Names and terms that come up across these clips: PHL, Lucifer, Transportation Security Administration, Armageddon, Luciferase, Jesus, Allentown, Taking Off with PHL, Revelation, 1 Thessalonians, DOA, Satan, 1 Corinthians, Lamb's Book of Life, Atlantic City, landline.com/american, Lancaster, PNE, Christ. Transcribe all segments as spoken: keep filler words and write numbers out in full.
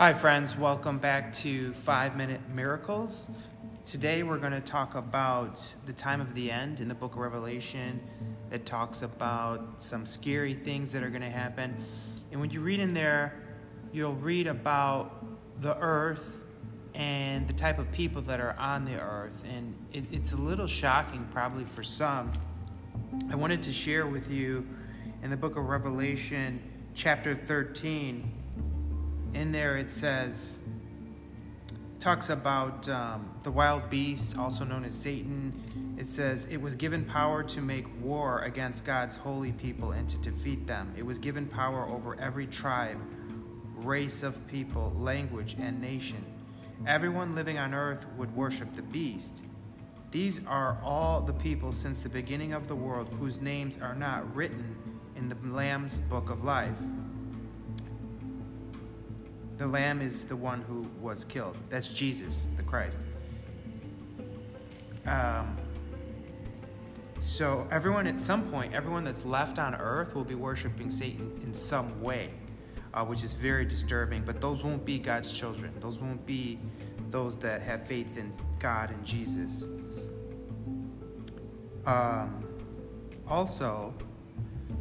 Hi friends, welcome back to five minute Miracles. Today we're going to talk about the time of the end in the book of Revelation that talks about some scary things that are going to happen. And when you read in there, you'll read about the earth and the type of people that are on the earth. And it, it's a little shocking probably for some. I wanted to share with you in the book of Revelation chapter thirteen. In there it says, talks about um, the wild beast, also known as Satan. It says, it was given power to make war against God's holy people and to defeat them. It was given power over every tribe, race of people, language, and nation. Everyone living on earth would worship the beast. These are all the people since the beginning of the world whose names are not written in the Lamb's Book of Life. The Lamb is the one who was killed. That's Jesus, the Christ. Um, so everyone at some point, everyone that's left on earth will be worshiping Satan in some way, uh, which is very disturbing. But those won't be God's children. Those won't be those that have faith in God and Jesus. Um, also,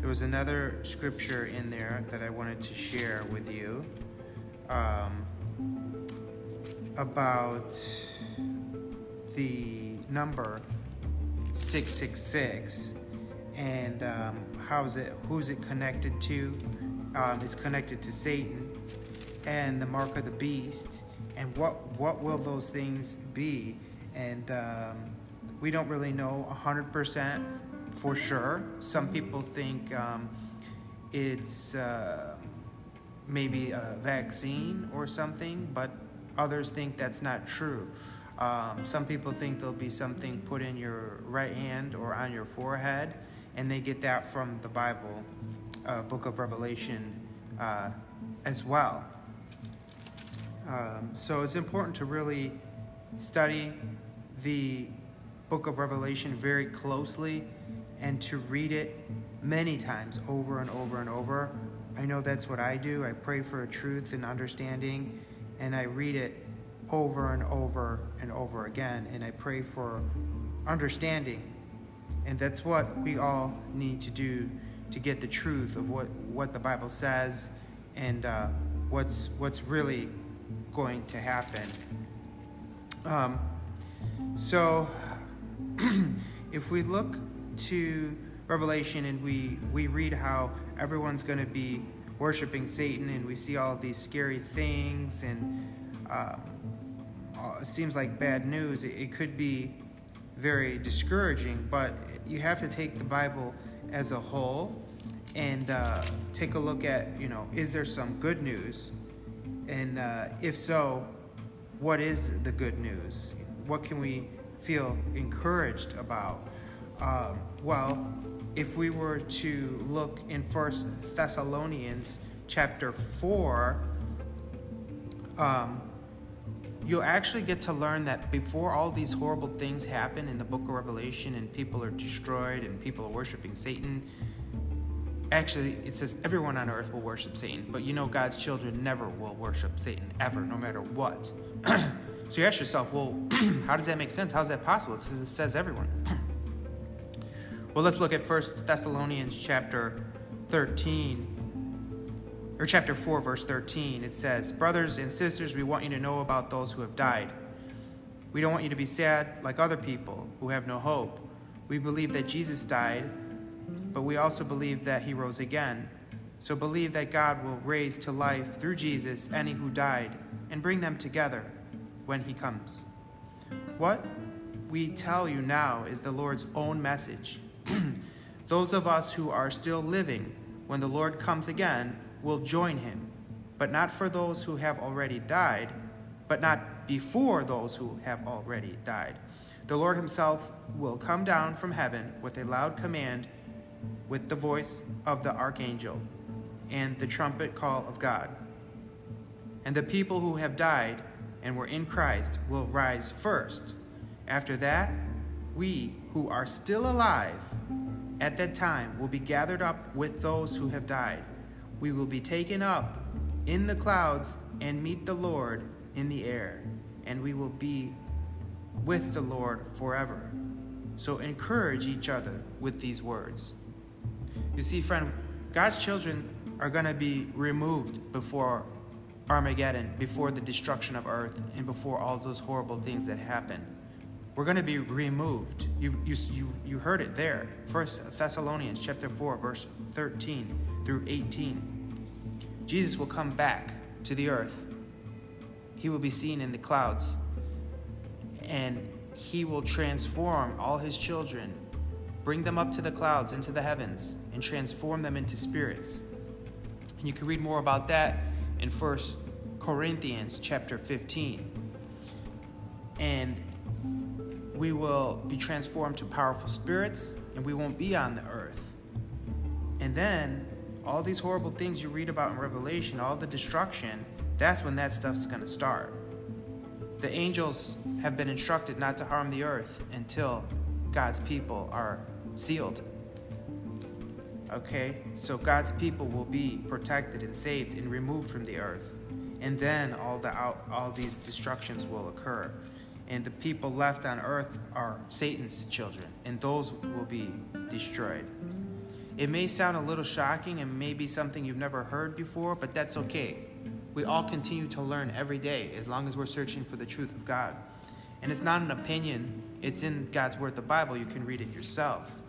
there was another scripture in there that I wanted to share with you. Um, about the number six six six and um, how's it, who's it connected to? Um, it's connected to Satan and the mark of the beast, and what what will those things be? And um, we don't really know one hundred percent for sure. Some people think um, it's Uh, maybe a vaccine or something, but others think that's not true. Um, some people think there'll be something put in your right hand or on your forehead, and they get that from the Bible, uh, book of Revelation uh, as well. Um, so it's important to really study the book of Revelation very closely and to read it many times over and over and over. I know that's what I do. I pray for a truth and understanding, and I read it over and over and over again, and I pray for understanding. And that's what we all need to do to get the truth of what, what the Bible says and uh, what's what's really going to happen. Um, so if we look to Revelation and we, we read how everyone's going to be worshiping Satan, and we see all these scary things, and uh, it seems like bad news. It, it could be very discouraging, but you have to take the Bible as a whole and uh, take a look at, you know, is there some good news? And uh, if so, what is the good news? What can we feel encouraged about? Um, well, if we were to look in First Thessalonians chapter four, um, you'll actually get to learn that before all these horrible things happen in the book of Revelation and people are destroyed and people are worshiping Satan, actually it says everyone on earth will worship Satan, but you know God's children never will worship Satan, ever, no matter what. So you ask yourself, well, how does that make sense? How is that possible? It says, it says everyone. Well, let's look at First Thessalonians chapter thirteen, or chapter four, verse thirteen. It says, brothers and sisters, we want you to know about those who have died. We don't want you to be sad like other people who have no hope. We believe that Jesus died, but we also believe that he rose again. So believe that God will raise to life through Jesus any who died and bring them together when he comes. What we tell you now is the Lord's own message. Those of us who are still living, when the Lord comes again, will join him, but not for those who have already died, but not before those who have already died. The Lord himself will come down from heaven with a loud command, with the voice of the archangel and the trumpet call of God. And the people who have died and were in Christ will rise first. After that, we who are still alive at that time will be gathered up with those who have died. We will be taken up in the clouds and meet the Lord in the air, and we will be with the Lord forever. So encourage each other with these words. You see, friend, God's children are going to be removed before Armageddon, before the destruction of earth, and before all those horrible things that happen. We're going to be removed. You, you, you, you heard it there. First Thessalonians chapter four, verse thirteen through eighteen. Jesus will come back to the earth. He will be seen in the clouds, and he will transform all his children, bring them up to the clouds, into the heavens, and transform them into spirits. And you can read more about that in First Corinthians chapter fifteen. And we will be transformed to powerful spirits, and we won't be on the earth. And then all these horrible things you read about in Revelation, all the destruction, that's when that stuff's going to start. The angels have been instructed not to harm the earth until God's people are sealed. Okay, so God's people will be protected and saved and removed from the earth. And then all the out, all these destructions will occur. And the people left on earth are Satan's children, and those will be destroyed. It may sound a little shocking and maybe something you've never heard before, but that's okay. We all continue to learn every day as long as we're searching for the truth of God. And it's not an opinion. It's in God's Word, the Bible. You can read it yourself,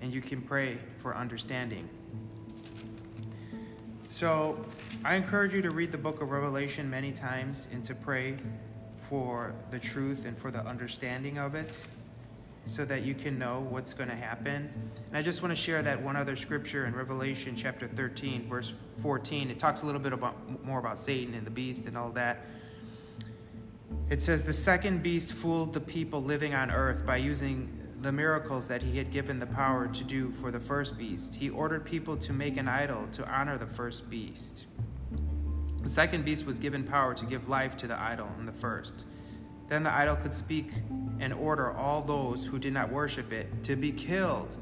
and you can pray for understanding. So I encourage you to read the book of Revelation many times and to pray for the truth and for the understanding of it so that you can know what's going to happen. And I just want to share that one other scripture in Revelation chapter thirteen, verse fourteen. It talks a little bit about, more about Satan and the beast and all that. It says, "The second beast fooled the people living on earth by using the miracles that he had given the power to do for the first beast. He ordered people to make an idol to honor the first beast. The second beast was given power to give life to the idol in the first. Then the idol could speak and order all those who did not worship it to be killed.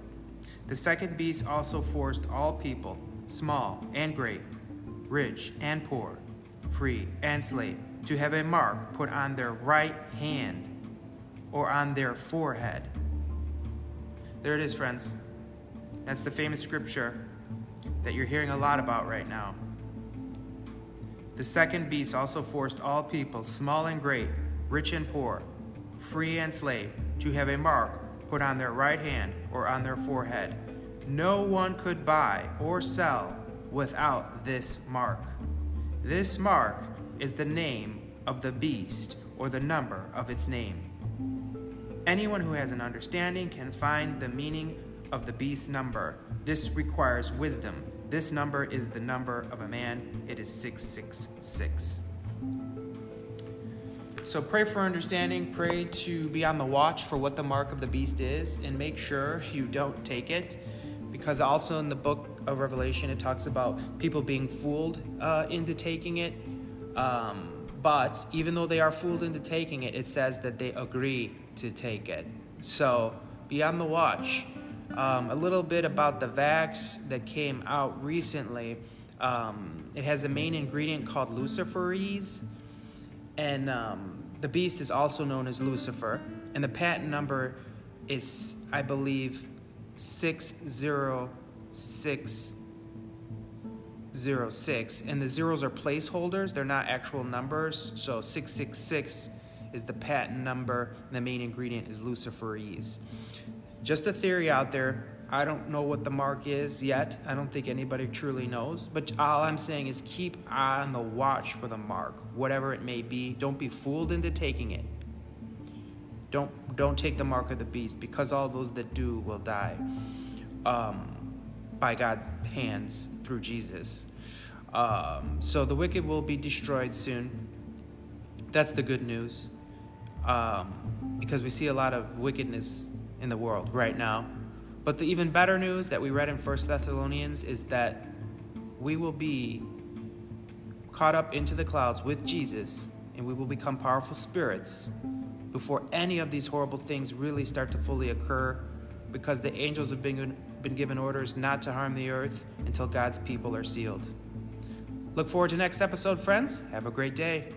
The second beast also forced all people, small and great, rich and poor, free and slave, to have a mark put on their right hand or on their forehead." There it is, friends. That's the famous scripture that you're hearing a lot about right now. The second beast also forced all people, small and great, rich and poor, free and slave, to have a mark put on their right hand or on their forehead. No one could buy or sell without this mark. This mark is the name of the beast or the number of its name. Anyone who has an understanding can find the meaning of the beast's number. This requires wisdom. This number is the number of a man. It is six six six. So pray for understanding. Pray to be on the watch for what the mark of the beast is, and make sure you don't take it, because also in the book of Revelation, it talks about people being fooled uh, into taking it. Um, but even though they are fooled into taking it, it says that they agree to take it. So be on the watch. Um, a little bit about the vax that came out recently. Um, it has a main ingredient called Luciferase, and um, the beast is also known as Lucifer, and the patent number is, I believe, six zero six zero six, and the zeros are placeholders. They're not actual numbers. So six six six is the patent number, and the main ingredient is Luciferase. Just a theory out there. I don't know what the mark is yet. I don't think anybody truly knows. But all I'm saying is keep on the watch for the mark, whatever it may be. Don't be fooled into taking it. Don't don't take the mark of the beast, because all those that do will die um, by God's hands through Jesus. Um, so the wicked will be destroyed soon. That's the good news, um, because we see a lot of wickedness in the world right now. But the even better news that we read in First Thessalonians is that we will be caught up into the clouds with Jesus, and we will become powerful spirits before any of these horrible things really start to fully occur, because the angels have been, been given orders not to harm the earth until God's people are sealed. Look forward to next episode, friends. Have a great day.